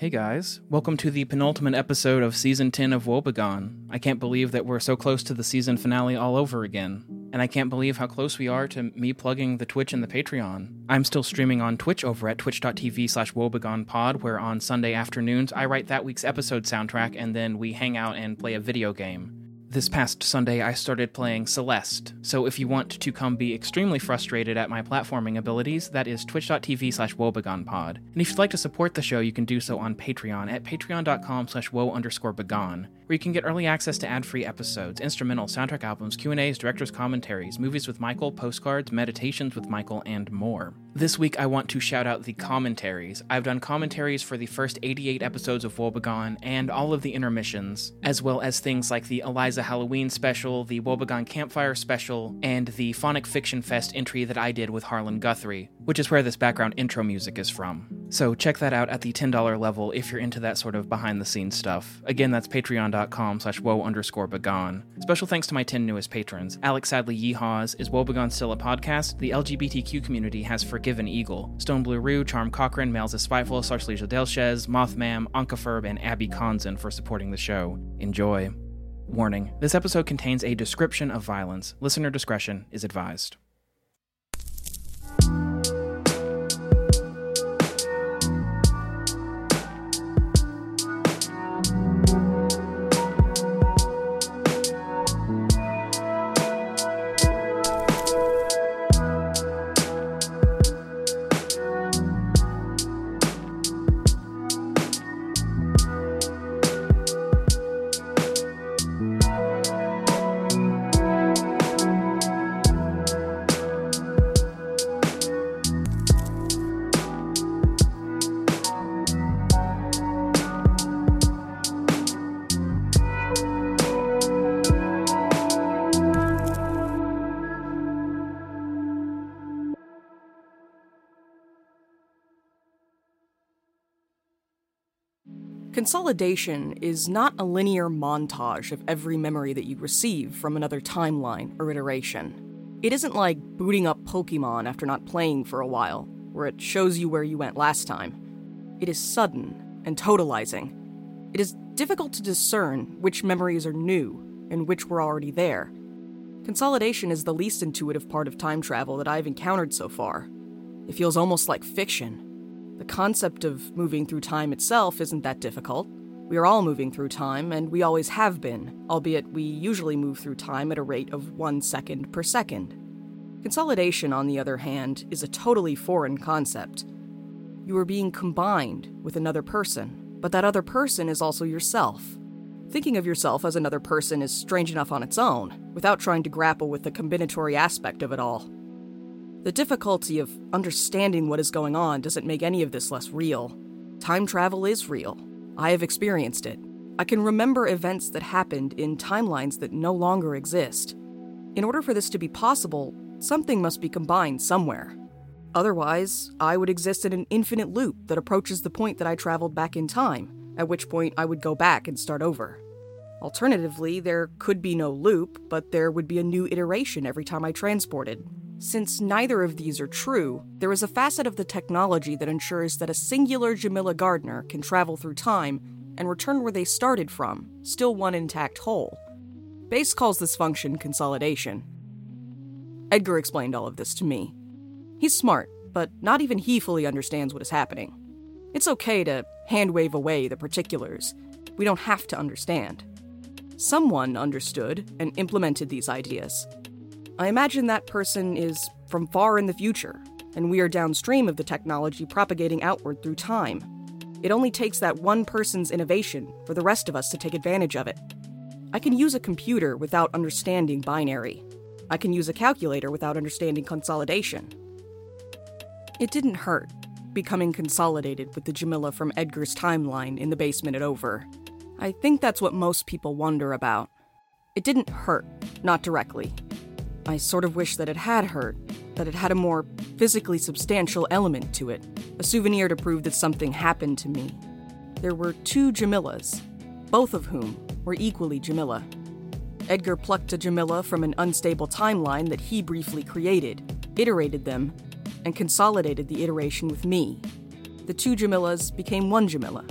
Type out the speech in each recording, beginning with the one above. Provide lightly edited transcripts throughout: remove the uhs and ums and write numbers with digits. Hey guys, welcome to the penultimate episode of Season 10 of Woebegone. I can't believe that we're so close to the season finale all over again. And I can't believe how close we are to me plugging the Twitch and the Patreon. I'm still streaming on Twitch over at twitch.tv/wobegonepod, where on Sunday afternoons I write that week's episode soundtrack and then we hang out and play a video game. This past Sunday, I started playing Celeste, so if you want to come be extremely frustrated at my platforming abilities, that is twitch.tv/wobegonepod. And if you'd like to support the show, you can do so on Patreon at patreon.com/wo_begone, where you can get early access to ad-free episodes, instrumental, soundtrack albums, Q&As, director's commentaries, movies with Michael, postcards, meditations with Michael, and more. This week, I want to shout out the commentaries. I've done commentaries for the first 88 episodes of Woebegone and all of the intermissions, as well as things like the Eliza Halloween special, the Woebegone Campfire special, and the Phonic Fiction Fest entry that I did with Harlan Guthrie, which is where this background intro music is from. So check that out at the $10 level if you're into that sort of behind-the-scenes stuff. Again, that's patreon.com/woe_begone. Special thanks to my 10 newest patrons. Alex Sadly Yeehaws, Is Woebegone Still a Podcast? The LGBTQ Community Has Forgiven Eagle, Stone Blue Rue, Charm Cochran, Males as Spiteful, Sarslija Delchez, Mothmam, Onkaferb, and Abby Conzen for supporting the show. Enjoy. Warning, this episode contains a description of violence. Listener discretion is advised. Consolidation is not a linear montage of every memory that you receive from another timeline or iteration. It isn't like booting up Pokemon after not playing for a while, where it shows you where you went last time. It is sudden and totalizing. It is difficult to discern which memories are new and which were already there. Consolidation is the least intuitive part of time travel that I've encountered so far. It feels almost like fiction. The concept of moving through time itself isn't that difficult. We are all moving through time, and we always have been, albeit we usually move through time at a rate of 1 second per second. Consolidation, on the other hand, is a totally foreign concept. You are being combined with another person, but that other person is also yourself. Thinking of yourself as another person is strange enough on its own, without trying to grapple with the combinatory aspect of it all. The difficulty of understanding what is going on doesn't make any of this less real. Time travel is real. I have experienced it. I can remember events that happened in timelines that no longer exist. In order for this to be possible, something must be combined somewhere. Otherwise, I would exist in an infinite loop that approaches the point that I traveled back in time, at which point I would go back and start over. Alternatively, there could be no loop, but there would be a new iteration every time I transported. Since neither of these are true, there is a facet of the technology that ensures that a singular Jamila Gardner can travel through time and return where they started from, still one intact whole. BASE calls this function consolidation. Edgar explained all of this to me. He's smart, but not even he fully understands what is happening. It's okay to hand-wave away the particulars. We don't have to understand. Someone understood and implemented these ideas. I imagine that person is from far in the future, and we are downstream of the technology propagating outward through time. It only takes that one person's innovation for the rest of us to take advantage of it. I can use a computer without understanding binary. I can use a calculator without understanding consolidation. It didn't hurt, becoming consolidated with the Jamila from Edgar's timeline in the basement at Over. I think that's what most people wonder about. It didn't hurt, not directly. I sort of wish that it had hurt, that it had a more physically substantial element to it, a souvenir to prove that something happened to me. There were two Jamilas, both of whom were equally Jamila. Edgar plucked a Jamila from an unstable timeline that he briefly created, iterated them, and consolidated the iteration with me. The two Jamilas became one Jamila.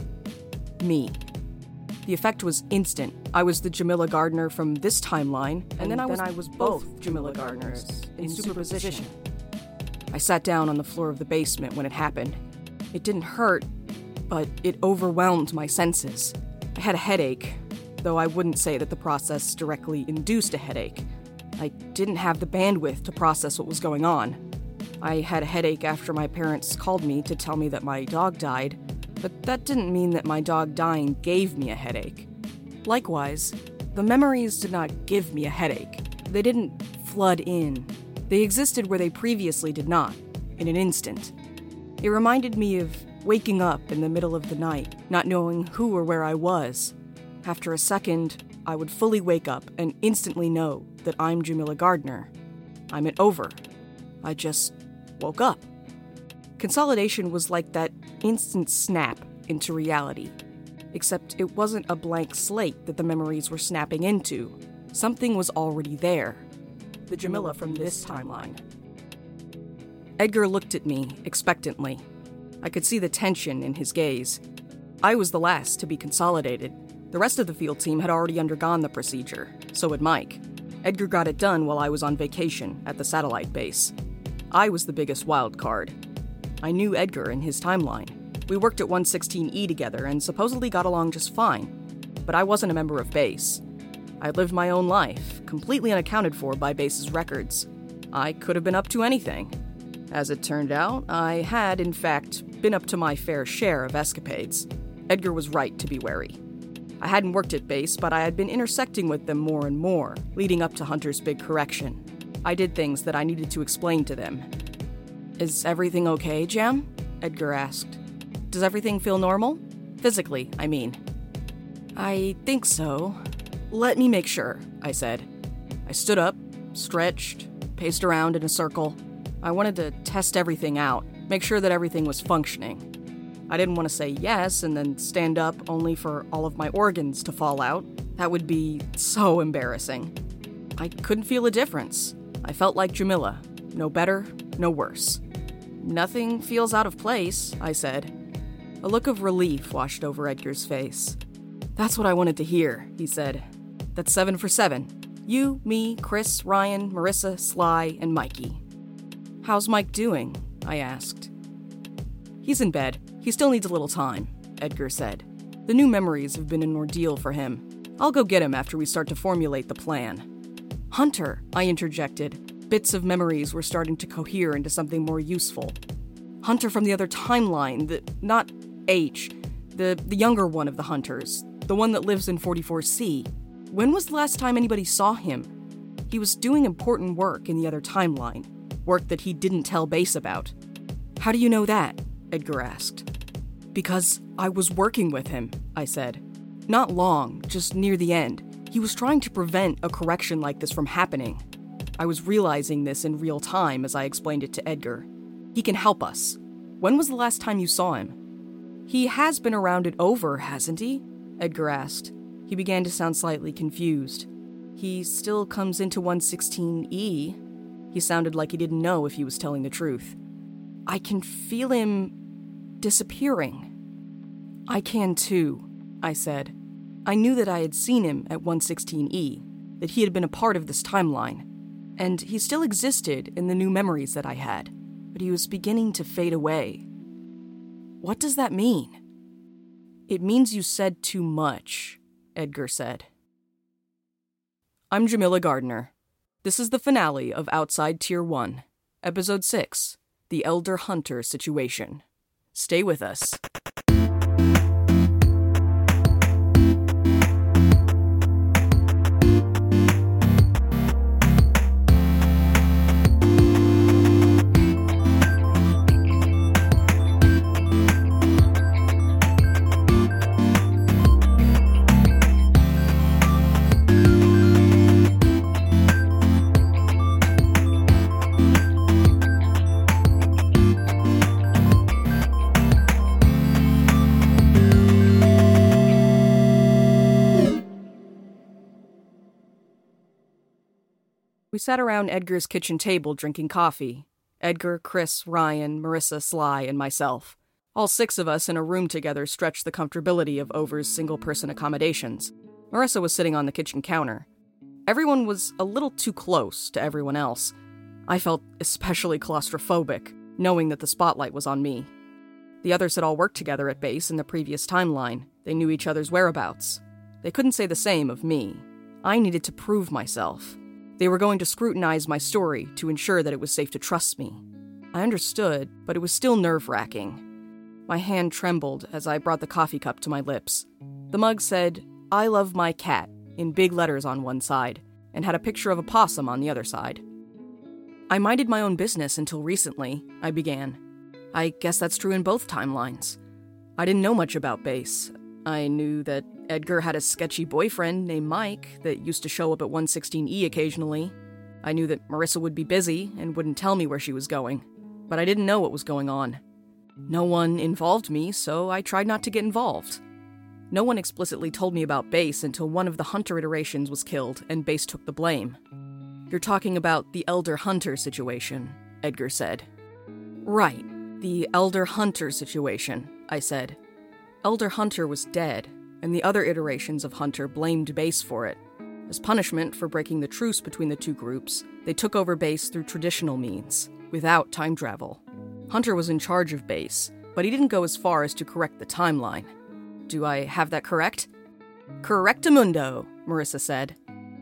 Me. The effect was instant. I was the Jamila Gardner from this timeline, and then I was both Jamila Gardners in superposition. I sat down on the floor of the basement when it happened. It didn't hurt, but it overwhelmed my senses. I had a headache, though I wouldn't say that the process directly induced a headache. I didn't have the bandwidth to process what was going on. I had a headache after my parents called me to tell me that my dog died, but that didn't mean that my dog dying gave me a headache. Likewise, the memories did not give me a headache. They didn't flood in. They existed where they previously did not, in an instant. It reminded me of waking up in the middle of the night, not knowing who or where I was. After a second, I would fully wake up and instantly know that I'm Jamila Gardner. I'm at Over. I just woke up. Consolidation was like that instant snap into reality. Except it wasn't a blank slate that the memories were snapping into. Something was already there. The Jamila from this timeline. Edgar looked at me expectantly. I could see the tension in his gaze. I was the last to be consolidated. The rest of the field team had already undergone the procedure, so had Mike. Edgar got it done while I was on vacation at the satellite base. I was the biggest wild card. I knew Edgar and his timeline. We worked at 116E together and supposedly got along just fine, but I wasn't a member of BASE. I lived my own life, completely unaccounted for by BASE's records. I could have been up to anything. As it turned out, I had, in fact, been up to my fair share of escapades. Edgar was right to be wary. I hadn't worked at BASE, but I had been intersecting with them more and more, leading up to Hunter's big correction. I did things that I needed to explain to them. "Is everything okay, Jam?" Edgar asked. "Does everything feel normal? Physically, I mean." "I think so. Let me make sure," I said. I stood up, stretched, paced around in a circle. I wanted to test everything out, make sure that everything was functioning. I didn't want to say yes and then stand up only for all of my organs to fall out. That would be so embarrassing. I couldn't feel a difference. I felt like Jamila. No better, no worse. "Nothing feels out of place," I said. A look of relief washed over Edgar's face. "That's what I wanted to hear," he said. "That's 7 for 7. You, me, Chris, Ryan, Marissa, Sly, and Mikey." "How's Mike doing?" I asked. "He's in bed. He still needs a little time," Edgar said. "The new memories have been an ordeal for him. I'll go get him after we start to formulate the plan." "Hunter," I interjected. Bits of memories were starting to cohere into something more useful. "Hunter from the other timeline, not H, the younger one of the Hunters, the one that lives in 44C. When was the last time anybody saw him? He was doing important work in the other timeline, work that he didn't tell BASE about." "How do you know that?" Edgar asked. "Because I was working with him," I said. "Not long, just near the end. He was trying to prevent a correction like this from happening. I was realizing this in real time as I explained it to Edgar. He can help us. When was the last time you saw him?" "He has been around it Over, hasn't he?" Edgar asked. He began to sound slightly confused. "He still comes into 116E. He sounded like he didn't know if he was telling the truth. "I can feel him disappearing." "I can too," I said. I knew that I had seen him at 116E. that he had been a part of this timeline, and he still existed in the new memories that I had, but he was beginning to fade away. What does that mean? It means you said too much, Edgar said. I'm Jamila Gardner. This is the finale of Outside Tier 1, Episode 6, The Elder Hunter Situation. Stay with us. We sat around Edgar's kitchen table drinking coffee. Edgar, Chris, Ryan, Marissa, Sly, and myself. All six of us in a room together stretched the comfortability of Over's single-person accommodations. Marissa was sitting on the kitchen counter. Everyone was a little too close to everyone else. I felt especially claustrophobic, knowing that the spotlight was on me. The others had all worked together at BASE in the previous timeline. They knew each other's whereabouts. They couldn't say the same of me. I needed to prove myself. They were going to scrutinize my story to ensure that it was safe to trust me. I understood, but it was still nerve-wracking. My hand trembled as I brought the coffee cup to my lips. The mug said, "I love my cat," in big letters on one side, and had a picture of a possum on the other side. "I minded my own business until recently," I began. "I guess that's true in both timelines. I didn't know much about BASE. I knew that Edgar had a sketchy boyfriend named Mike that used to show up at 116E occasionally. I knew that Marissa would be busy and wouldn't tell me where she was going, but I didn't know what was going on. No one involved me, so I tried not to get involved. No one explicitly told me about BASE until one of the Hunter iterations was killed and BASE took the blame." "You're talking about the Elder Hunter situation," Edgar said. "Right, the Elder Hunter situation," I said. Elder Hunter was dead, and the other iterations of Hunter blamed BASE for it. As punishment for breaking the truce between the two groups, they took over BASE through traditional means, without time travel. Hunter was in charge of BASE, but he didn't go as far as to correct the timeline. Do I have that correct? "Correctamundo," Marissa said.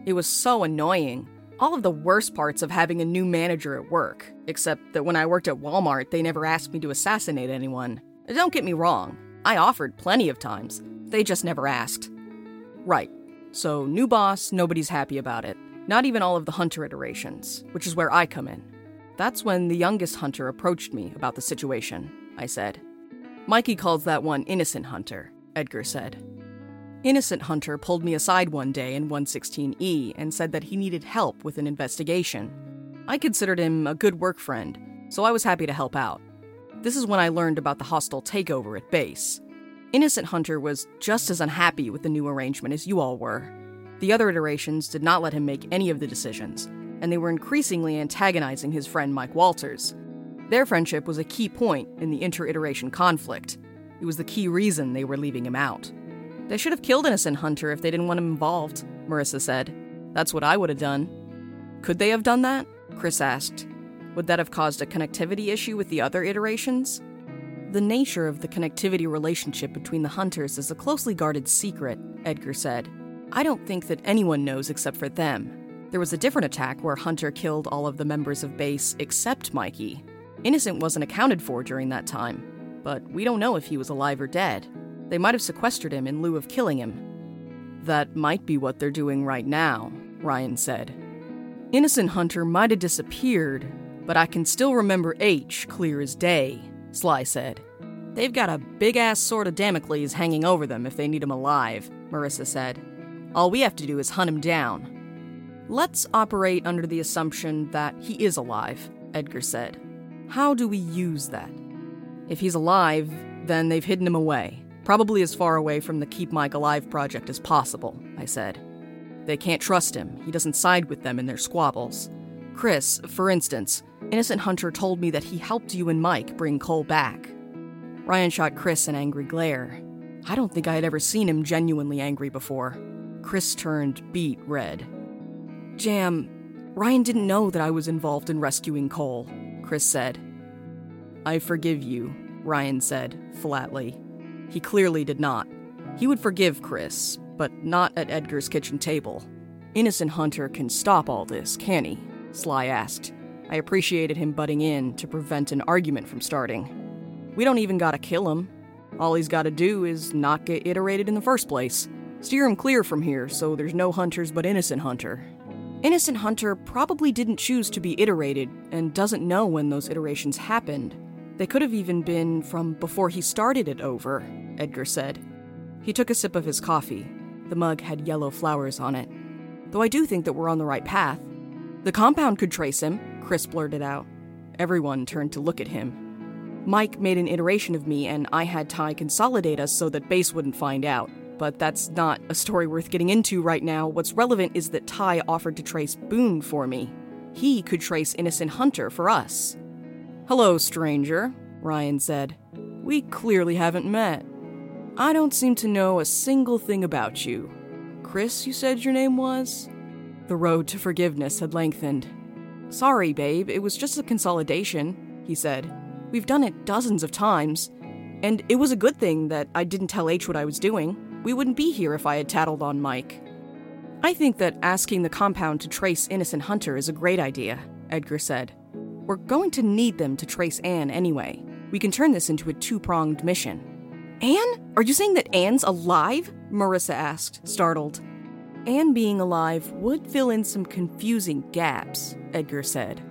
It was so annoying. All of the worst parts of having a new manager at work, except that when I worked at Walmart, they never asked me to assassinate anyone. Don't get me wrong, I offered plenty of times. They just never asked. Right. So, new boss, nobody's happy about it. Not even all of the Hunter iterations, which is where I come in. That's when the youngest Hunter approached me about the situation, I said. "Mikey calls that one Innocent Hunter," Edgar said. "Innocent Hunter pulled me aside one day in 116E and said that he needed help with an investigation. I considered him a good work friend, so I was happy to help out. This is when I learned about the hostile takeover at BASE. Innocent Hunter was just as unhappy with the new arrangement as you all were. The other iterations did not let him make any of the decisions, and they were increasingly antagonizing his friend Mike Walters. Their friendship was a key point in the inter-iteration conflict. It was the key reason they were leaving him out. They should have killed Innocent Hunter if they didn't want him involved," Marissa said. "That's what I would have done." "Could they have done that?" Chris asked. "Would that have caused a connectivity issue with the other iterations?" "The nature of the connectivity relationship between the Hunters is a closely guarded secret," Edgar said. "I don't think that anyone knows except for them. There was a different attack where Hunter killed all of the members of BASE except Mikey. Innocent wasn't accounted for during that time, but we don't know if he was alive or dead. They might have sequestered him in lieu of killing him." "That might be what they're doing right now," Ryan said. "Innocent Hunter might have disappeared, but I can still remember H clear as day," Sly said. "They've got a big-ass sword of Damocles hanging over them if they need him alive," Marissa said. "All we have to do is hunt him down." "Let's operate under the assumption that he is alive," Edgar said. "How do we use that?" "If he's alive, then they've hidden him away, probably as far away from the Keep Mike Alive project as possible," I said. "They can't trust him. He doesn't side with them in their squabbles. Chris, for instance, Innocent Hunter told me that he helped you and Mike bring Cole back." Ryan shot Chris an angry glare. I don't think I had ever seen him genuinely angry before. Chris turned beet red. Jam, Ryan didn't know that I was involved in rescuing Cole, Chris said. I forgive you, Ryan said, flatly. He clearly did not. He would forgive Chris, but not at Edgar's kitchen table. Innocent Hunter can stop all this, can he? Sly asked. I appreciated him butting in to prevent an argument from starting. We don't even gotta kill him. All he's gotta do is not get iterated in the first place. Steer him clear from here so there's no hunters but Innocent Hunter. Innocent Hunter probably didn't choose to be iterated and doesn't know when those iterations happened. They could have even been from before he started it over, Edgar said. He took a sip of his coffee. The mug had yellow flowers on it. Though I do think that we're on the right path. The compound could trace him, Chris blurted out. Everyone turned to look at him. Mike made an iteration of me, and I had Ty consolidate us so that BASE wouldn't find out. But that's not a story worth getting into right now. What's relevant is that Ty offered to trace Boone for me. He could trace Innocent Hunter for us. Hello, stranger, Ryan said. We clearly haven't met. I don't seem to know a single thing about you. Chris, you said your name was? The road to forgiveness had lengthened. Sorry, babe, it was just a consolidation, he said. We've done it dozens of times. And it was a good thing that I didn't tell H what I was doing. We wouldn't be here if I had tattled on Mike. I think that asking the compound to trace Innocent Hunter is a great idea, Edgar said. We're going to need them to trace Anne anyway. We can turn this into a two-pronged mission. Anne? Are you saying that Anne's alive? Marissa asked, startled. Anne being alive would fill in some confusing gaps, Edgar said.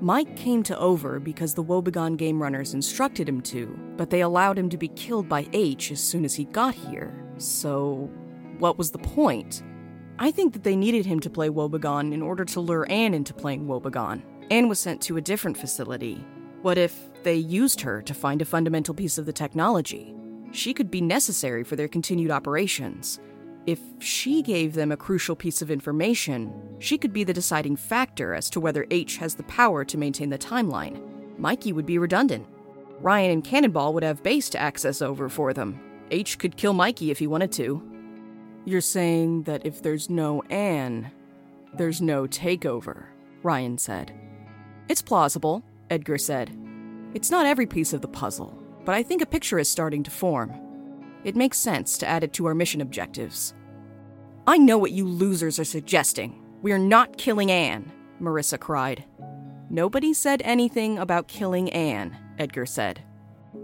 Mike came to over because the Woebegone game runners instructed him to, but they allowed him to be killed by H as soon as he got here. So, what was the point? I think that they needed him to play Woebegone in order to lure Anne into playing Woebegone. Anne was sent to a different facility. What if they used her to find a fundamental piece of the technology? She could be necessary for their continued operations. If she gave them a crucial piece of information, she could be the deciding factor as to whether H has the power to maintain the timeline. Mikey would be redundant. Ryan and Cannonball would have BASE to access over for them. H could kill Mikey if he wanted to. You're saying that if there's no Anne, there's no takeover, Ryan said. It's plausible, Edgar said. It's not every piece of the puzzle, but I think a picture is starting to form. It makes sense to add it to our mission objectives. I know what you losers are suggesting. We're not killing Anne, Marissa cried. Nobody said anything about killing Anne, Edgar said.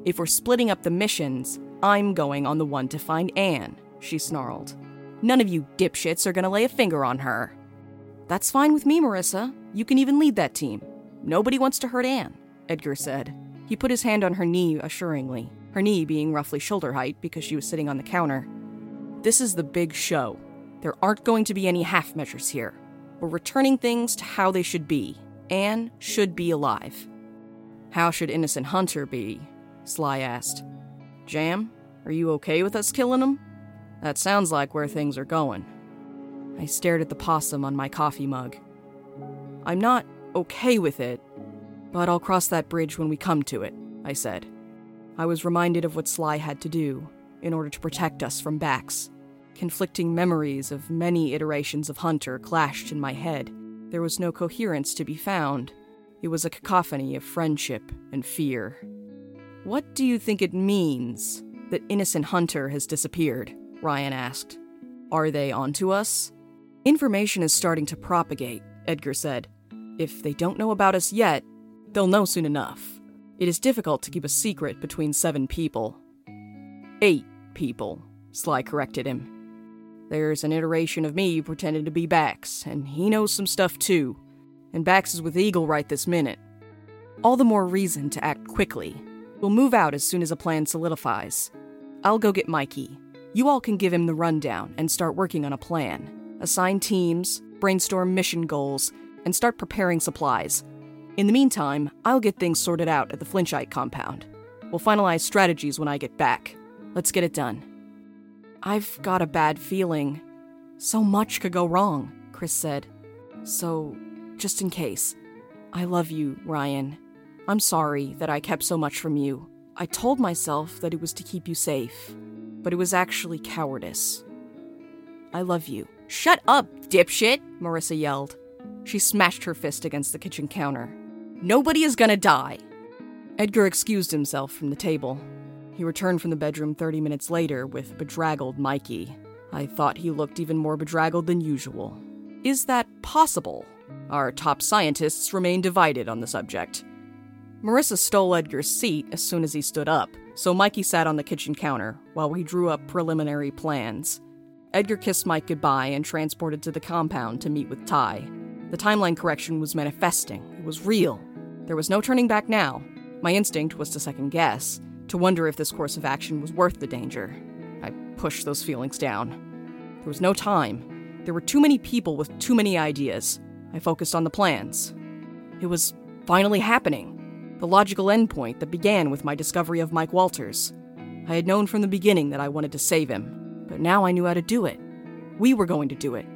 If we're splitting up the missions, I'm going on the one to find Anne, she snarled. None of you dipshits are going to lay a finger on her. That's fine with me, Marissa. You can even lead that team. Nobody wants to hurt Anne, Edgar said. He put his hand on her knee assuringly, her knee being roughly shoulder height because she was sitting on the counter. This is the big show. There aren't going to be any half measures here. We're returning things to how they should be. Anne should be alive. How should Innocent Hunter be? Sly asked. Jam, are you okay with us killing him? That sounds like where things are going. I stared at the possum on my coffee mug. I'm not okay with it, but I'll cross that bridge when we come to it, I said. I was reminded of what Sly had to do in order to protect us from Bax. Conflicting memories of many iterations of Hunter clashed in my head. There was no coherence to be found. It was a cacophony of friendship and fear. What do you think it means that Innocent Hunter has disappeared? Ryan asked. Are they onto us? Information is starting to propagate, Edgar said. If they don't know about us yet, they'll know soon enough. It is difficult to keep a secret between 7 people. 8 people, Sly corrected him. There's an iteration of me pretending to be Bax, and he knows some stuff too. And Bax is with Eagle right this minute. All the more reason to act quickly. We'll move out as soon as a plan solidifies. I'll go get Mikey. You all can give him the rundown and start working on a plan. Assign teams, brainstorm mission goals, and start preparing supplies. In the meantime, I'll get things sorted out at the Flinchite compound. We'll finalize strategies when I get back. Let's get it done. I've got a bad feeling. So much could go wrong, Chris said. So, just in case, I love you, Ryan. I'm sorry that I kept so much from you. I told myself that it was to keep you safe, but it was actually cowardice. I love you. "Shut up, dipshit!" Marissa yelled. She smashed her fist against the kitchen counter. "Nobody is gonna die!" Edgar excused himself from the table. He returned from the bedroom 30 minutes later with bedraggled Mikey. I thought he looked even more bedraggled than usual. Is that possible? Our top scientists remain divided on the subject. Marissa stole Edgar's seat as soon as he stood up, so Mikey sat on the kitchen counter while we drew up preliminary plans. Edgar kissed Mike goodbye and transported to the compound to meet with Ty. The timeline correction was manifesting. It was real. There was no turning back now. My instinct was to second guess, to wonder if this course of action was worth the danger. I pushed those feelings down. There was no time. There were too many people with too many ideas. I focused on the plans. It was finally happening. The logical endpoint that began with my discovery of Mike Walters. I had known from the beginning that I wanted to save him, but now I knew how to do it. We were going to do it.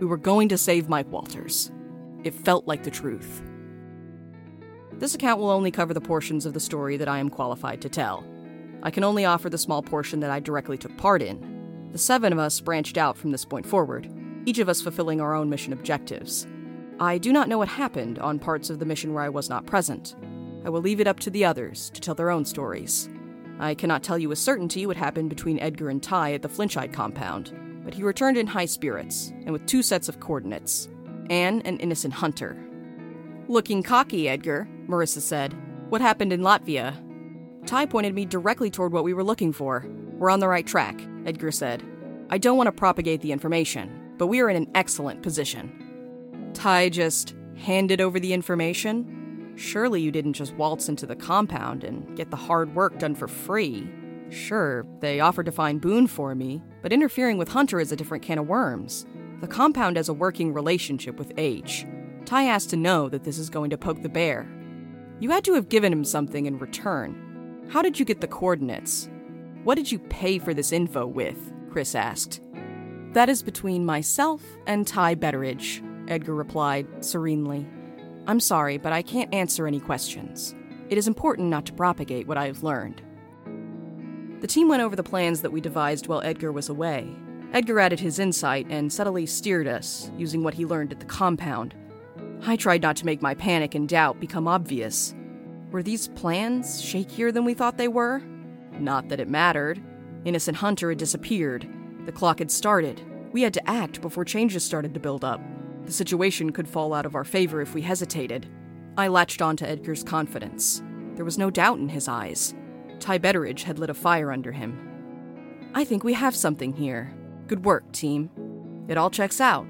We were going to save Mike Walters. It felt like the truth. This account will only cover the portions of the story that I am qualified to tell. I can only offer the small portion that I directly took part in. The seven of us branched out from this point forward, each of us fulfilling our own mission objectives. I do not know what happened on parts of the mission where I was not present. I will leave it up to the others to tell their own stories. I cannot tell you with certainty what happened between Edgar and Ty at the Flinchide compound, but he returned in high spirits, and with two sets of coordinates, Anne and Innocent Hunter. "Looking cocky, Edgar," Marissa said. "What happened in Latvia?" Ty pointed me directly toward what we were looking for. "We're on the right track," Edgar said. "I don't want to propagate the information, but we are in an excellent position." Ty just handed over the information? Surely you didn't just waltz into the compound and get the hard work done for free. Sure, they offered to find Boone for me, but interfering with Hunter is a different can of worms. The compound has a working relationship with H. Ty has to know that this is going to poke the bear. You had to have given him something in return. How did you get the coordinates? What did you pay for this info with? Chris asked. "That is between myself and Ty Betteridge," Edgar replied serenely. "I'm sorry, but I can't answer any questions. It is important not to propagate what I have learned." The team went over the plans that we devised while Edgar was away. Edgar added his insight and subtly steered us, using what he learned at the compound. I tried not to make my panic and doubt become obvious. Were these plans shakier than we thought they were? Not that it mattered. Innocent Hunter had disappeared. The clock had started. We had to act before changes started to build up. The situation could fall out of our favor if we hesitated. I latched onto Edgar's confidence. There was no doubt in his eyes. Ty Betteridge had lit a fire under him. "I think we have something here. Good work, team. It all checks out.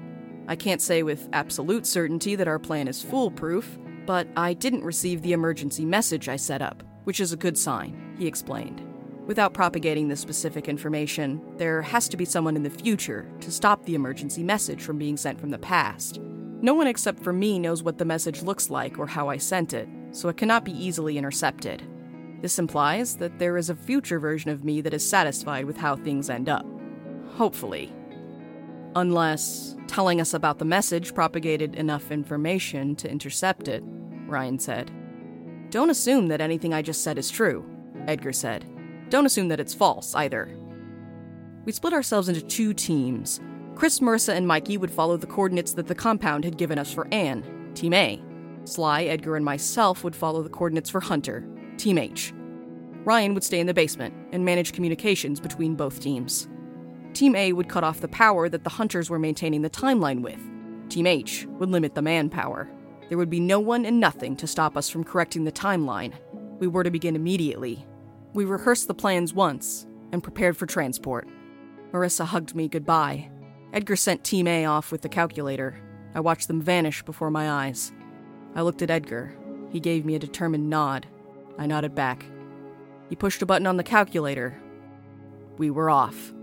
I can't say with absolute certainty that our plan is foolproof, but I didn't receive the emergency message I set up, which is a good sign," he explained. "Without propagating the specific information, there has to be someone in the future to stop the emergency message from being sent from the past. No one except for me knows what the message looks like or how I sent it, so it cannot be easily intercepted. This implies that there is a future version of me that is satisfied with how things end up. Hopefully. Unless telling us about the message propagated enough information to intercept it," Ryan said. "Don't assume that anything I just said is true," Edgar said. "Don't assume that it's false, either." We split ourselves into two teams. Chris, Marissa, and Mikey would follow the coordinates that the compound had given us for Anne, Team A. Sly, Edgar, and myself would follow the coordinates for Hunter, Team H. Ryan would stay in the basement and manage communications between both teams. Team A would cut off the power that the Hunters were maintaining the timeline with. Team H would limit the manpower. There would be no one and nothing to stop us from correcting the timeline. We were to begin immediately. We rehearsed the plans once and prepared for transport. Marissa hugged me goodbye. Edgar sent Team A off with the calculator. I watched them vanish before my eyes. I looked at Edgar. He gave me a determined nod. I nodded back. He pushed a button on the calculator. We were off.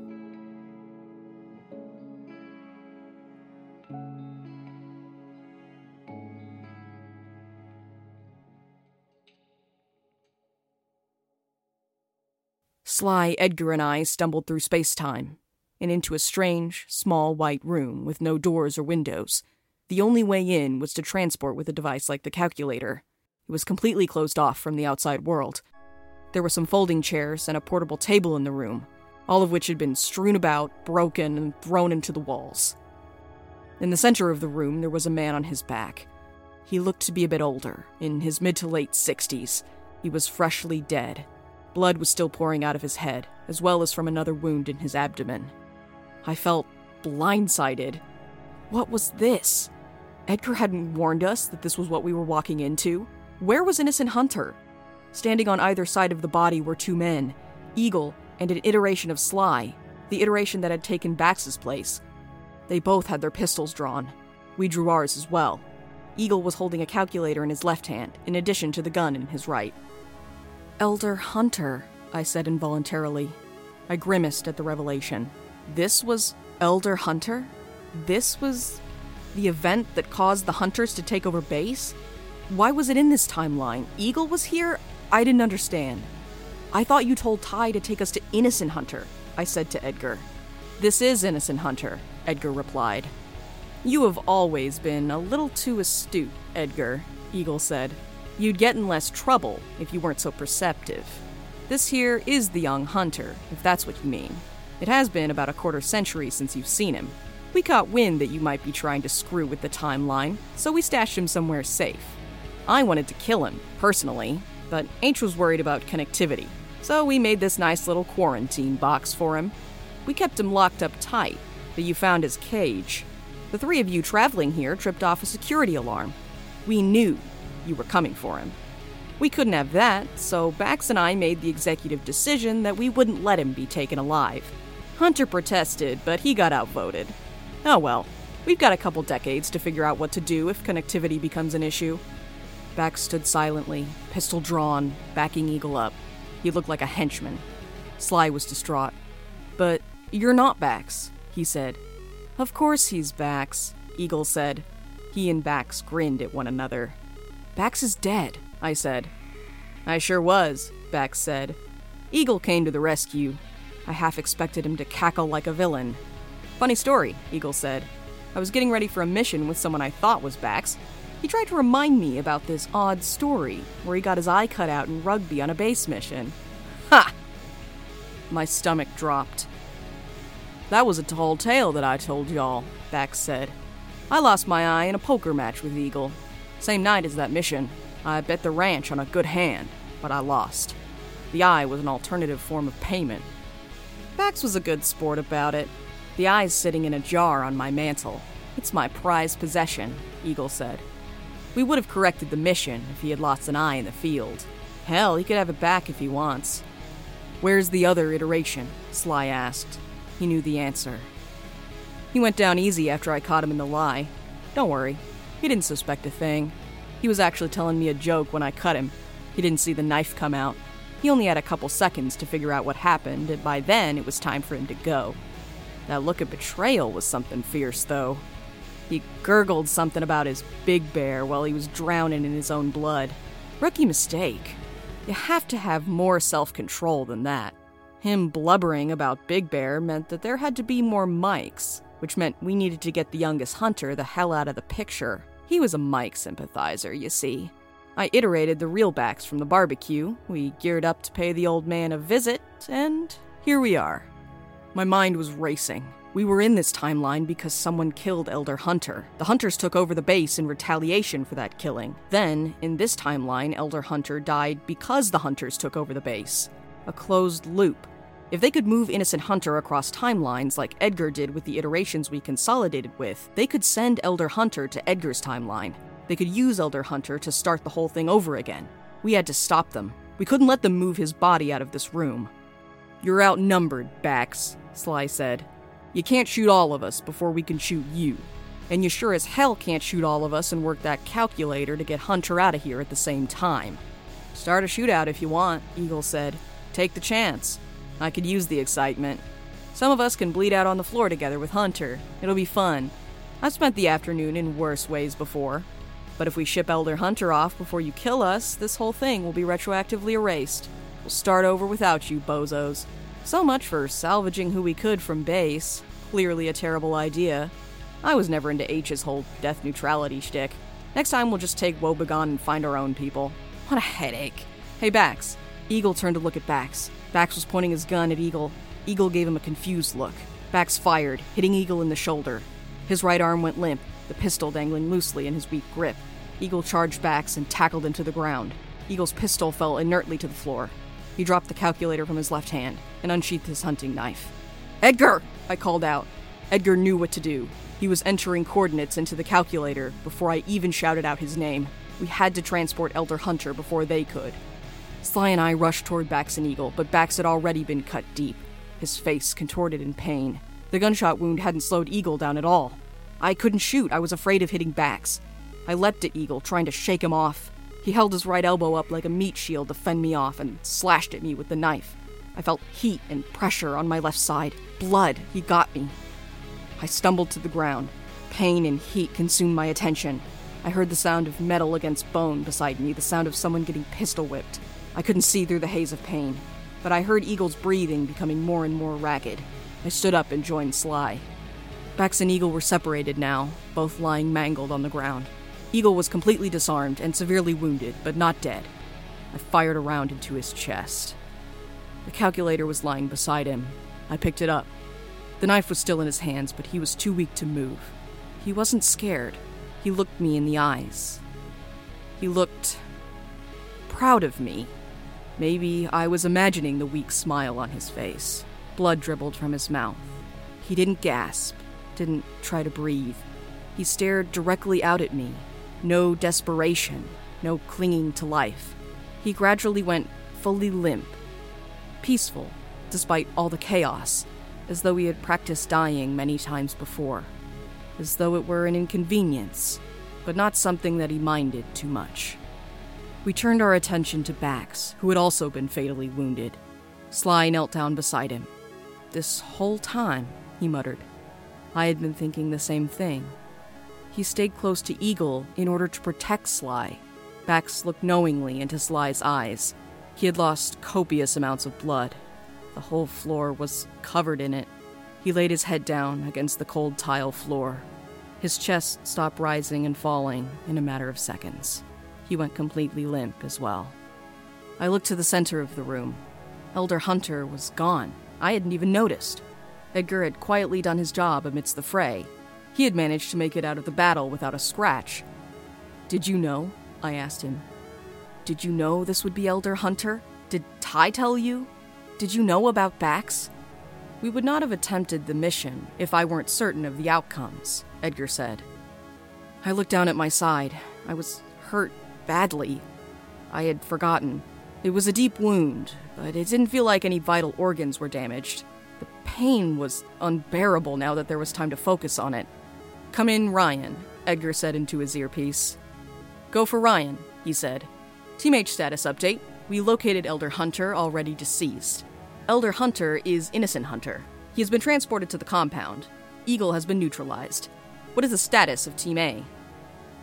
Sly, Edgar, and I stumbled through space-time, and into a strange, small, white room with no doors or windows. The only way in was to transport with a device like the calculator. It was completely closed off from the outside world. There were some folding chairs and a portable table in the room, all of which had been strewn about, broken, and thrown into the walls. In the center of the room, there was a man on his back. He looked to be a bit older, in his mid to late 60s. He was freshly dead. Blood was still pouring out of his head, as well as from another wound in his abdomen. I felt blindsided. What was this? Edgar hadn't warned us that this was what we were walking into. Where was Innocent Hunter? Standing on either side of the body were two men, Eagle and an iteration of Sly, the iteration that had taken Bax's place. They both had their pistols drawn. We drew ours as well. Eagle was holding a calculator in his left hand, in addition to the gun in his right. Elder Hunter, I said involuntarily. I grimaced at the revelation. This was Elder Hunter? This was the event that caused the Hunters to take over base? Why was it in this timeline? Eagle was here? I didn't understand. I thought you told Ty to take us to Innocent Hunter, I said to Edgar. This is Innocent Hunter, Edgar replied. You have always been a little too astute, Edgar, Eagle said. You'd get in less trouble if you weren't so perceptive. This here is the young hunter, if that's what you mean. It has been about a quarter century since you've seen him. We caught wind that you might be trying to screw with the timeline, so we stashed him somewhere safe. I wanted to kill him, personally, but H was worried about connectivity, so we made this nice little quarantine box for him. We kept him locked up tight, but you found his cage. The three of you traveling here tripped off a security alarm. We knew you were coming for him. We couldn't have that, so Bax and I made the executive decision that we wouldn't let him be taken alive. Hunter protested, but he got outvoted. Oh well, we've got a couple decades to figure out what to do if connectivity becomes an issue. Bax stood silently, pistol drawn, backing Eagle up. He looked like a henchman. Sly was distraught. But you're not Bax, he said. Of course he's Bax, Eagle said. He and Bax grinned at one another. Bax is dead, I said. I sure was, Bax said. Eagle came to the rescue. I half expected him to cackle like a villain. Funny story, Eagle said. I was getting ready for a mission with someone I thought was Bax. He tried to remind me about this odd story where he got his eye cut out in rugby on a base mission. Ha! My stomach dropped. That was a tall tale that I told y'all, Bax said. I lost my eye in a poker match with Eagle. Same night as that mission, I bet the ranch on a good hand, but I lost. The eye was an alternative form of payment. Bax was a good sport about it. The eye's sitting in a jar on my mantle. It's my prized possession, Eagle said. We would have corrected the mission if he had lost an eye in the field. Hell, he could have it back if he wants. Where's the other iteration? Sly asked. He knew the answer. He went down easy after I caught him in the lie. Don't worry, he didn't suspect a thing. He was actually telling me a joke when I cut him. He didn't see the knife come out. He only had a couple seconds to figure out what happened, and by then it was time for him to go. That look of betrayal was something fierce, though. He gurgled something about his big bear while he was drowning in his own blood. Rookie mistake. You have to have more self-control than that. Him blubbering about Big Bear meant that there had to be more Mikes, which meant we needed to get the youngest hunter the hell out of the picture. He was a Mike sympathizer, you see. I iterated the reel backs from the barbecue, we geared up to pay the old man a visit, and here we are. My mind was racing. We were in this timeline because someone killed Elder Hunter. The Hunters took over the base in retaliation for that killing. Then, in this timeline, Elder Hunter died because the Hunters took over the base. A closed loop. If they could move Innocent Hunter across timelines like Edgar did with the iterations we consolidated with, they could send Elder Hunter to Edgar's timeline. They could use Elder Hunter to start the whole thing over again. We had to stop them. We couldn't let them move his body out of this room. You're outnumbered, Bax, Sly said. You can't shoot all of us before we can shoot you. And you sure as hell can't shoot all of us and work that calculator to get Hunter out of here at the same time. Start a shootout if you want, Eagle said. Take the chance. I could use the excitement. Some of us can bleed out on the floor together with Hunter. It'll be fun. I've spent the afternoon in worse ways before. But if we ship Elder Hunter off before you kill us, this whole thing will be retroactively erased. We'll start over without you, bozos. So much for salvaging who we could from base. Clearly a terrible idea. I was never into H's whole death neutrality shtick. Next time we'll just take Woebegone and find our own people. What a headache. Hey, Bax. Eagle turned to look at Bax. Bax was pointing his gun at Eagle. Eagle gave him a confused look. Bax fired, hitting Eagle in the shoulder. His right arm went limp, the pistol dangling loosely in his weak grip. Eagle charged Bax and tackled him to the ground. Eagle's pistol fell inertly to the floor. He dropped the calculator from his left hand and unsheathed his hunting knife. "Edgar!" I called out. Edgar knew what to do. He was entering coordinates into the calculator before I even shouted out his name. We had to transport Elder Hunter before they could. Sly and I rushed toward Bax and Eagle, but Bax had already been cut deep, his face contorted in pain. The gunshot wound hadn't slowed Eagle down at all. I couldn't shoot. I was afraid of hitting Bax. I leapt at Eagle, trying to shake him off. He held his right elbow up like a meat shield to fend me off and slashed at me with the knife. I felt heat and pressure on my left side. Blood. He got me. I stumbled to the ground. Pain and heat consumed my attention. I heard the sound of metal against bone beside me, the sound of someone getting pistol whipped. I couldn't see through the haze of pain, but I heard Eagle's breathing becoming more and more ragged. I stood up and joined Sly. Bax and Eagle were separated now, both lying mangled on the ground. Eagle was completely disarmed and severely wounded, but not dead. I fired a round into his chest. The calculator was lying beside him. I picked it up. The knife was still in his hands, but he was too weak to move. He wasn't scared. He looked me in the eyes. He looked proud of me. Maybe I was imagining the weak smile on his face. Blood dribbled from his mouth. He didn't gasp, didn't try to breathe. He stared directly out at me. No desperation, no clinging to life. He gradually went fully limp, peaceful, despite all the chaos, as though he had practiced dying many times before, as though it were an inconvenience, but not something that he minded too much. We turned our attention to Bax, who had also been fatally wounded. Sly knelt down beside him. "This whole time," he muttered, "I had been thinking the same thing." He stayed close to Eagle in order to protect Sly. Bax looked knowingly into Sly's eyes. He had lost copious amounts of blood. The whole floor was covered in it. He laid his head down against the cold tile floor. His chest stopped rising and falling in a matter of seconds. He went completely limp as well. I looked to the center of the room. Elder Hunter was gone. I hadn't even noticed. Edgar had quietly done his job amidst the fray. He had managed to make it out of the battle without a scratch. "Did you know?" I asked him. "Did you know this would be Elder Hunter? Did Ty tell you? Did you know about Bax?" "We would not have attempted the mission if I weren't certain of the outcomes," Edgar said. I looked down at my side. I was hurt badly. I had forgotten. It was a deep wound, but it didn't feel like any vital organs were damaged. The pain was unbearable now that there was time to focus on it. "Come in, Ryan," Edgar said into his earpiece. "Go for Ryan," he said. "Teammate status update. We located Elder Hunter, already deceased. Elder Hunter is Innocent Hunter. He has been transported to the compound. Eagle has been neutralized. What is the status of Team A?"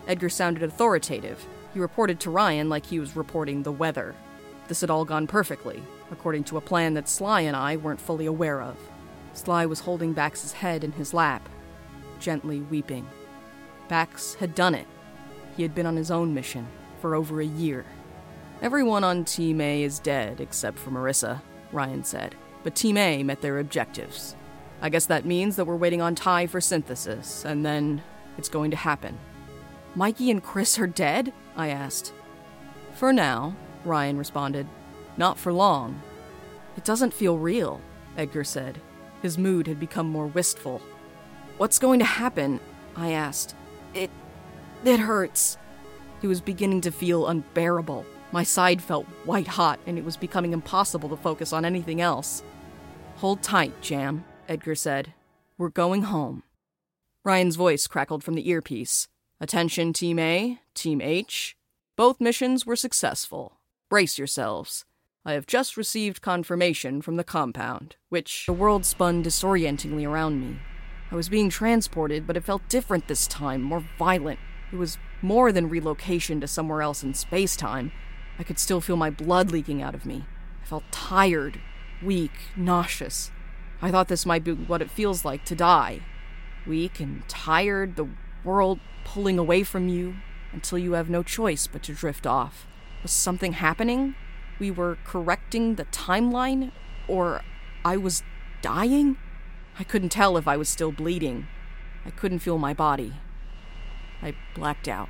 Edgar sounded authoritative. He reported to Ryan like he was reporting the weather. This had all gone perfectly, according to a plan that Sly and I weren't fully aware of. Sly was holding Bax's head in his lap, gently weeping. Bax had done it. He had been on his own mission for over a year. "Everyone on Team A is dead except for Marissa," Ryan said, "but Team A met their objectives. I guess that means that we're waiting on Ty for synthesis, and then it's going to happen." "Mikey and Chris are dead?" I asked. "For now," Ryan responded. "Not for long." "It doesn't feel real," Edgar said. His mood had become more wistful. "What's going to happen?" I asked. It hurts." He was beginning to feel unbearable. My side felt white hot, and it was becoming impossible to focus on anything else. "Hold tight, Jam," Edgar said. "We're going home." Ryan's voice crackled from the earpiece. "Attention, Team A, Team H. Both missions were successful. Brace yourselves. I have just received confirmation from the compound," which the world spun disorientingly around me. I was being transported, but it felt different this time, more violent. It was more than relocation to somewhere else in space-time. I could still feel my blood leaking out of me. I felt tired, weak, nauseous. I thought this might be what it feels like to die. Weak and tired, the world pulling away from you until you have no choice but to drift off. Was something happening? We were correcting the timeline? Or I was dying? I couldn't tell if I was still bleeding. I couldn't feel my body. I blacked out.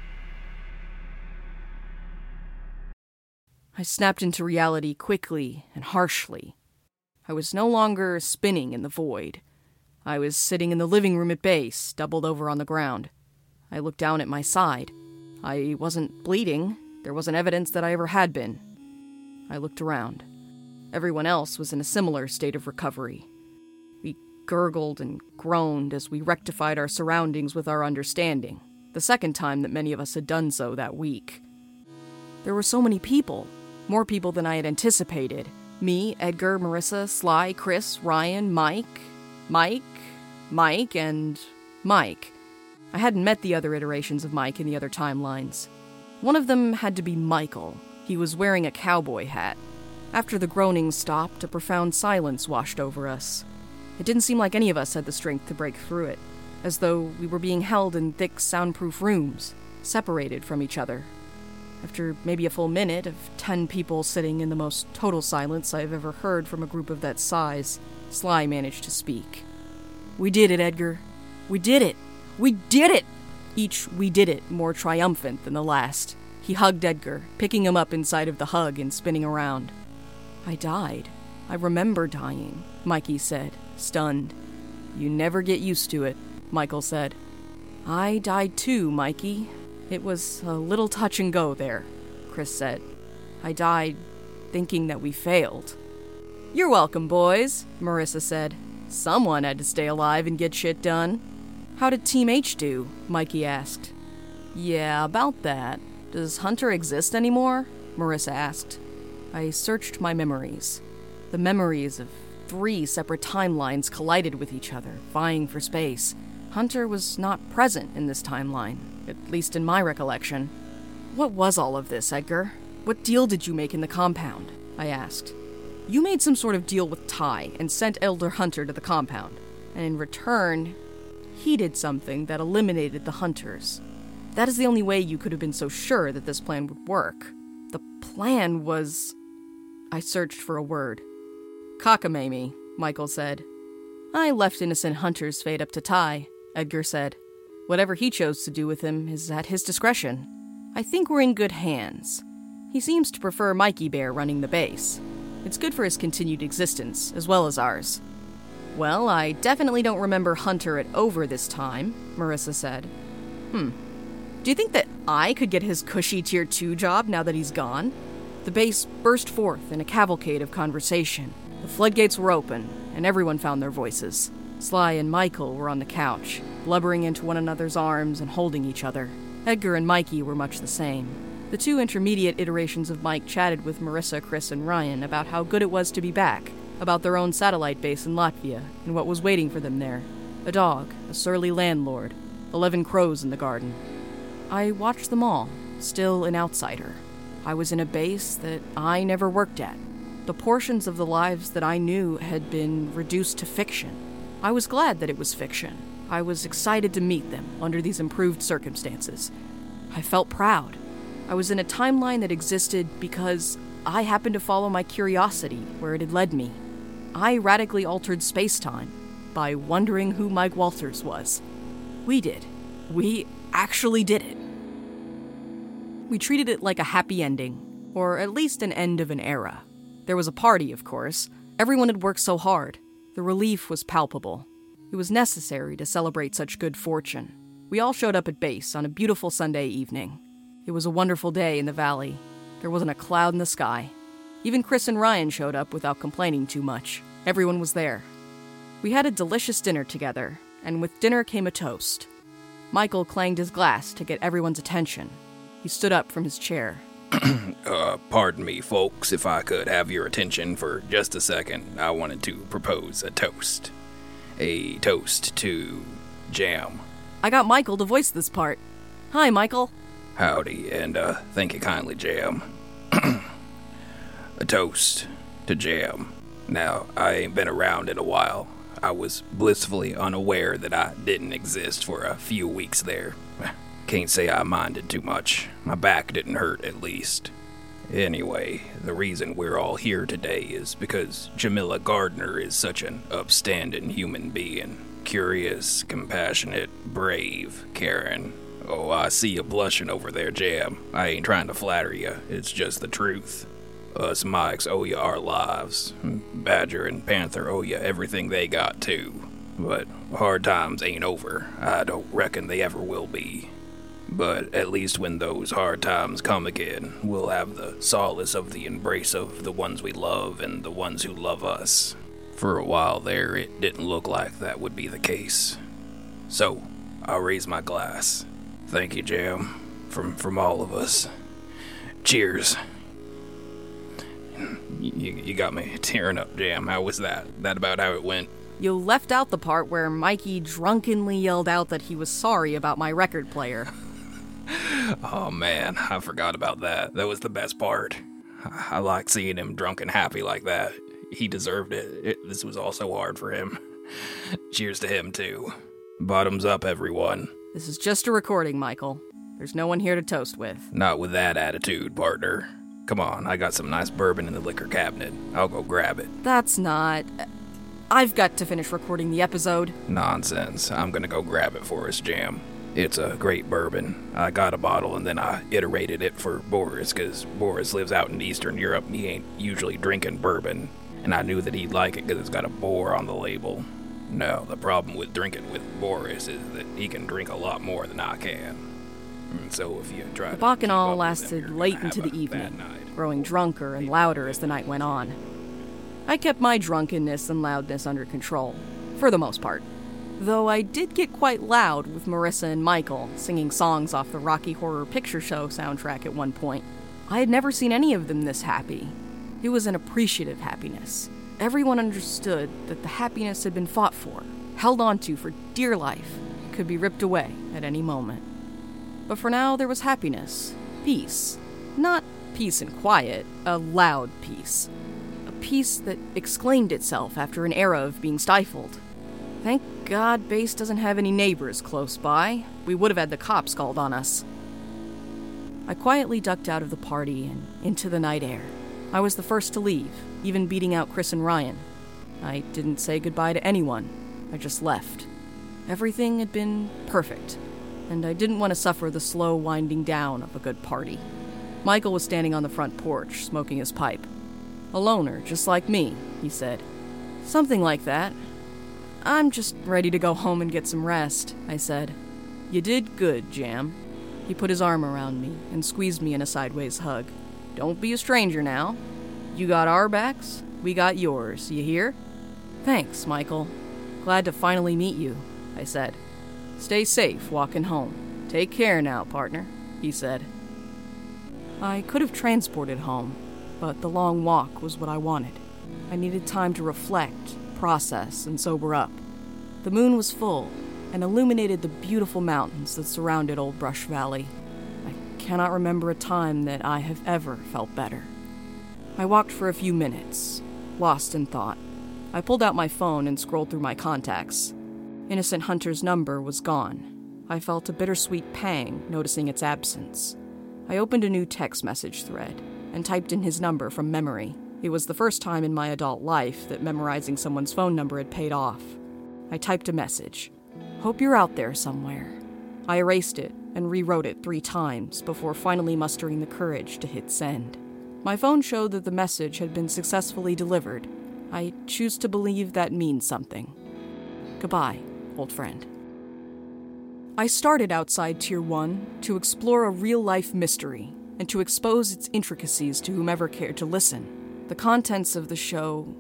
I snapped into reality quickly and harshly. I was no longer spinning in the void. I was sitting in the living room at base, doubled over on the ground. I looked down at my side. I wasn't bleeding. There wasn't evidence that I ever had been. I looked around. Everyone else was in a similar state of recovery. We gurgled and groaned as we rectified our surroundings with our understanding, the second time that many of us had done so that week. There were so many people, more people than I had anticipated. Me, Edgar, Marissa, Sly, Chris, Ryan, Mike, and Mike. I hadn't met the other iterations of Mike in the other timelines. One of them had to be Michael. He was wearing a cowboy hat. After the groaning stopped, a profound silence washed over us. It didn't seem like any of us had the strength to break through it, as though we were being held in thick, soundproof rooms, separated from each other. After maybe a full minute of 10 people sitting in the most total silence I've ever heard from a group of that size, Sly managed to speak. "We did it, Edgar. We did it. We did it!" Each "we did it" more triumphant than the last. He hugged Edgar, picking him up inside of the hug and spinning around. "I died. I remember dying," Mikey said, stunned. "You never get used to it," Michael said. "I died too, Mikey. It was a little touch and go there," Chris said. "I died thinking that we failed." "You're welcome, boys," Marissa said. "Someone had to stay alive and get shit done." "How did Team H do?" Mikey asked. "Yeah, about that. Does Hunter exist anymore?" Marissa asked. I searched my memories. The memories of 3 separate timelines collided with each other, vying for space. Hunter was not present in this timeline, at least in my recollection. "What was all of this, Edgar? What deal did you make in the compound?" I asked. "You made some sort of deal with Ty and sent Elder Hunter to the compound, and in return, he did something that eliminated the Hunters. That is the only way you could have been so sure that this plan would work. The plan was..." I searched for a word. "Cockamamie," Michael said. "I left Innocent Hunter's fate up to Ty," Edgar said. "Whatever he chose to do with him is at his discretion. I think we're in good hands. He seems to prefer Mikey Bear running the base. It's good for his continued existence, as well as ours." "Well, I definitely don't remember Hunter at over this time," Marissa said. Do you think that I could get his cushy Tier 2 job now that he's gone?" The base burst forth in a cavalcade of conversation. The floodgates were open, and everyone found their voices. Sly and Michael were on the couch, blubbering into one another's arms and holding each other. Edgar and Mikey were much the same. The 2 intermediate iterations of Mike chatted with Marissa, Chris, and Ryan about how good it was to be back, about their own satellite base in Latvia, and what was waiting for them there. A dog, a surly landlord, 11 crows in the garden. I watched them all, still an outsider. I was in a base that I never worked at. The portions of the lives that I knew had been reduced to fiction. I was glad that it was fiction. I was excited to meet them under these improved circumstances. I felt proud. I was in a timeline that existed because I happened to follow my curiosity where it had led me. I radically altered space-time by wondering who Mike Walters was. We did. We actually did it. We treated it like a happy ending, or at least an end of an era. There was a party, of course. Everyone had worked so hard. The relief was palpable. It was necessary to celebrate such good fortune. We all showed up at base on a beautiful Sunday evening. It was a wonderful day in the valley. There wasn't a cloud in the sky. Even Chris and Ryan showed up without complaining too much. Everyone was there. We had a delicious dinner together, and with dinner came a toast. Michael clanged his glass to get everyone's attention. He stood up from his chair. Pardon me, folks, if I could have your attention for just a second. I wanted to propose a toast. A toast to jam. I got Michael to voice this part. "Hi, Michael." "Howdy, and thank you kindly, Jam." A toast to Jam. Now, I ain't been around in a while. I was blissfully unaware that I didn't exist for a few weeks there. Can't say I minded too much. My back didn't hurt, at least. Anyway, the reason we're all here today is because Jamila Gardner is such an upstanding human being. curious, compassionate, brave Karen. Oh, I see you blushing over there, Jam. I ain't trying to flatter you. It's just the truth. Us Mikes owe you our lives. Badger and Panther owe you everything they got, too. But hard times ain't over. I don't reckon they ever will be. But at least when those hard times come again, we'll have the solace of the embrace of the ones we love and the ones who love us. For a while there, it didn't look like that would be the case. So, I'll raise my glass. Thank you, Jam. From all of us. Cheers. You got me tearing up, Jam. How was that? That about how it went? You left out the part where Mikey drunkenly yelled out that he was sorry about my record player. Oh, man, I forgot about that. That was the best part. I liked seeing him drunk and happy like that. He deserved it. This was all so hard for him. Cheers to him, too. Bottoms up, everyone. This is just a recording, Michael. There's no one here to toast with. Not with that attitude, partner. Come on, I got some nice bourbon in the liquor cabinet. I'll go grab it. That's not... I've got to finish recording the episode. Nonsense. I'm gonna go grab it for us, Jam. It's a great bourbon. I got a bottle and then I iterated it for Boris, because Boris lives out in Eastern Europe and he ain't usually drinking bourbon. And I knew that he'd like it because it's got a boar on the label. No, the problem with drinking with Boris is that he can drink a lot more than I can. And so if you try to... The bacchanal lasted late into the evening, growing drunker and louder as the night went on. I kept my drunkenness and loudness under control, for the most part. Though I did get quite loud with Marissa and Michael singing songs off the Rocky Horror Picture Show soundtrack at one point. I had never seen any of them this happy. It was an appreciative happiness. Everyone understood that the happiness had been fought for, held onto for dear life, and could be ripped away at any moment. But for now, there was happiness, peace. Not peace and quiet, a loud peace. Peace that exclaimed itself after an era of being stifled. Thank God BASE doesn't have any neighbors close by. We would have had the cops called on us. I quietly ducked out of the party and into the night air. I was the first to leave, even beating out Chris and Ryan. I didn't say goodbye to anyone. I just left. Everything had been perfect, and I didn't want to suffer the slow winding down of a good party. Michael was standing on the front porch, smoking his pipe. A loner, just like me, he said. Something like that. I'm just ready to go home and get some rest, I said. You did good, Jam. He put his arm around me and squeezed me in a sideways hug. Don't be a stranger now. You got our backs, we got yours, you hear? Thanks, Michael. Glad to finally meet you, I said. Stay safe walking home. Take care now, partner, he said. I could have transported home. But the long walk was what I wanted. I needed time to reflect, process, and sober up. The moon was full and illuminated the beautiful mountains that surrounded Old Brush Valley. I cannot remember a time that I have ever felt better. I walked for a few minutes, lost in thought. I pulled out my phone and scrolled through my contacts. Innocent Hunter's number was gone. I felt a bittersweet pang noticing its absence. I opened a new text message thread and typed in his number from memory. It was the first time in my adult life that memorizing someone's phone number had paid off. I typed a message. Hope you're out there somewhere. I erased it and rewrote it 3 times before finally mustering the courage to hit send. My phone showed that the message had been successfully delivered. I choose to believe that means something. Goodbye, old friend. I started outside Tier 1 to explore a real-life mystery and to expose its intricacies to whomever cared to listen. The contents of the show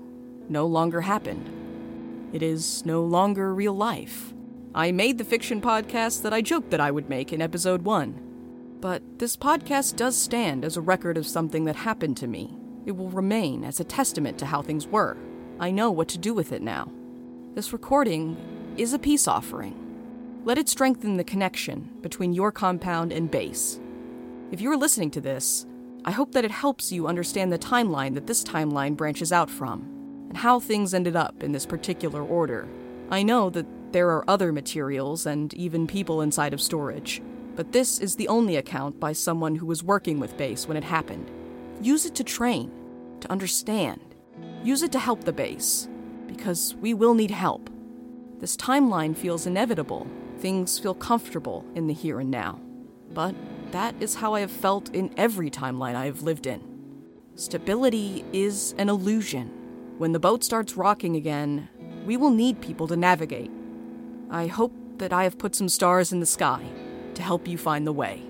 no longer happened. It is no longer real life. I made the fiction podcast that I joked that I would make in episode 1. But this podcast does stand as a record of something that happened to me. It will remain as a testament to how things were. I know what to do with it now. This recording is a peace offering. Let it strengthen the connection between your compound and BASE. If you're listening to this, I hope that it helps you understand the timeline that this timeline branches out from, and how things ended up in this particular order. I know that there are other materials and even people inside of storage, but this is the only account by someone who was working with BASE when it happened. Use it to train, to understand. Use it to help the BASE, because we will need help. This timeline feels inevitable. Things feel comfortable in the here and now. But that is how I have felt in every timeline I have lived in. Stability is an illusion. When the boat starts rocking again, we will need people to navigate. I hope that I have put some stars in the sky to help you find the way.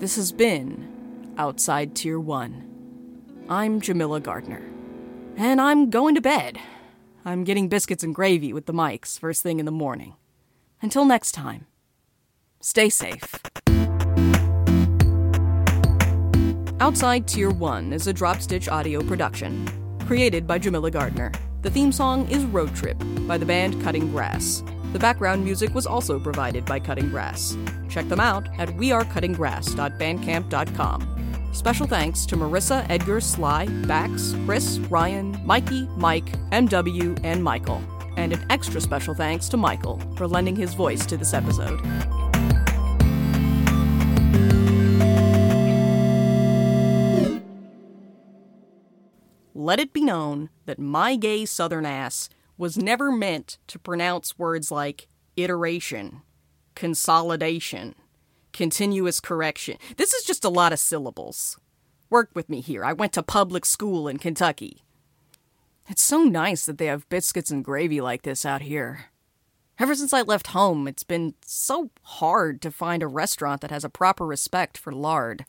This has been Outside Tier 1. I'm Jamila Gardner. And I'm going to bed. I'm getting biscuits and gravy with the mics first thing in the morning. Until next time, stay safe. Outside Tier 1 is a Dropstitch audio production, created by Jamila Gardner. The theme song is Road Trip by the band Cutting Grass. The background music was also provided by Cutting Grass. Check them out at wearecuttinggrass.bandcamp.com. Special thanks to Marissa, Edgar, Sly, Bax, Chris, Ryan, Mikey, Mike, MW, and Michael. And an extra special thanks to Michael for lending his voice to this episode. Let it be known that my gay southern ass was never meant to pronounce words like iteration, consolidation, continuous correction. This is just a lot of syllables. Work with me here. I went to public school in Kentucky. It's so nice that they have biscuits and gravy like this out here. Ever since I left home, it's been so hard to find a restaurant that has a proper respect for lard.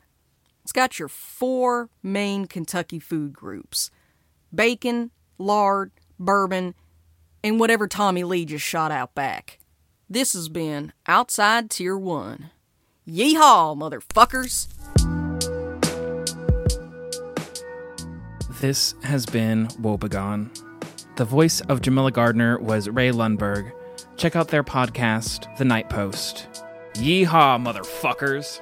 It's got your four main Kentucky food groups. Bacon, lard, bourbon, and whatever Tommy Lee just shot out back. This has been Outside Tier 1. Yeehaw, motherfuckers! This has been Woebegone. The voice of Jamila Gardner was Ray Lundberg. Check out their podcast, The Night Post. Yeehaw, motherfuckers!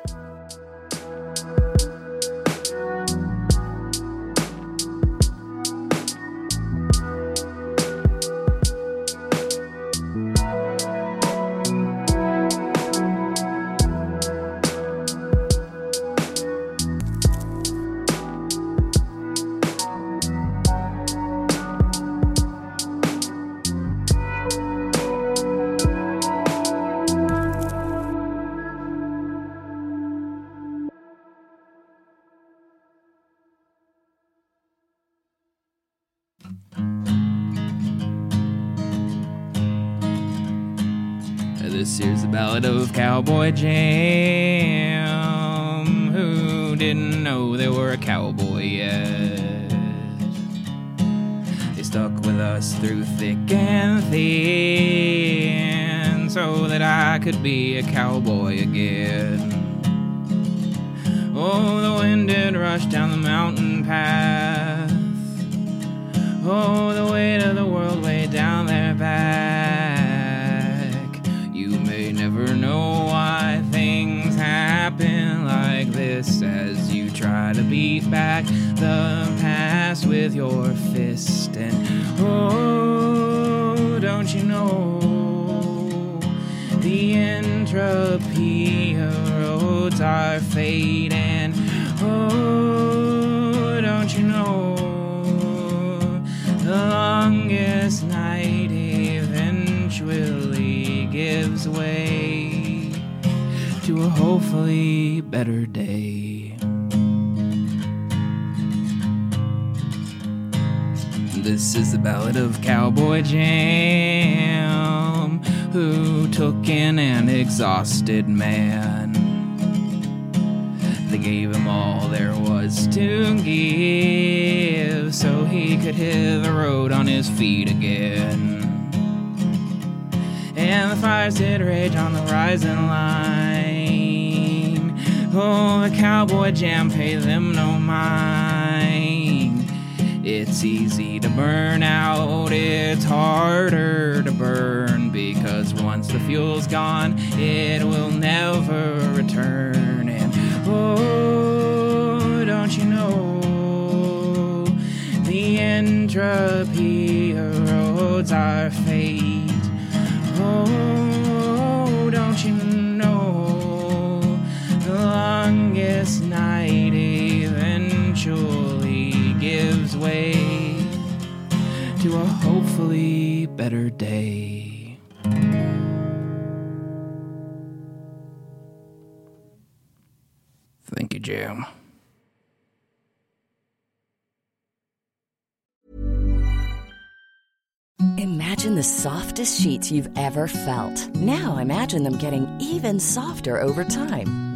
Ballad of Cowboy Jam, who didn't know they were a cowboy yet. They stuck with us through thick and thin, so that I could be a cowboy again. Oh, the wind did rush down the mountain path. Oh, the weight of the world weighed down their back. Never know why things happen like this as you try to beat back the past with your fist. And oh, don't you know the entropy of roads are fading? Oh, don't you know the longest night eventually gives way to a hopefully better day. This is the ballad of Cowboy Jam, who took in an exhausted man. They gave him all there was to give, so he could hit the road on his feet again. And the fires did rage on the rising line. Oh, the cowboy jam paid them no mind. It's easy to burn out, it's harder to burn, because once the fuel's gone, it will never return. And oh, don't you know the entropy of roads are fate? Oh, don't you know the longest night eventually gives way to a hopefully better day. Thank you, Jam. Imagine the softest sheets you've ever felt. Now imagine them getting even softer over time.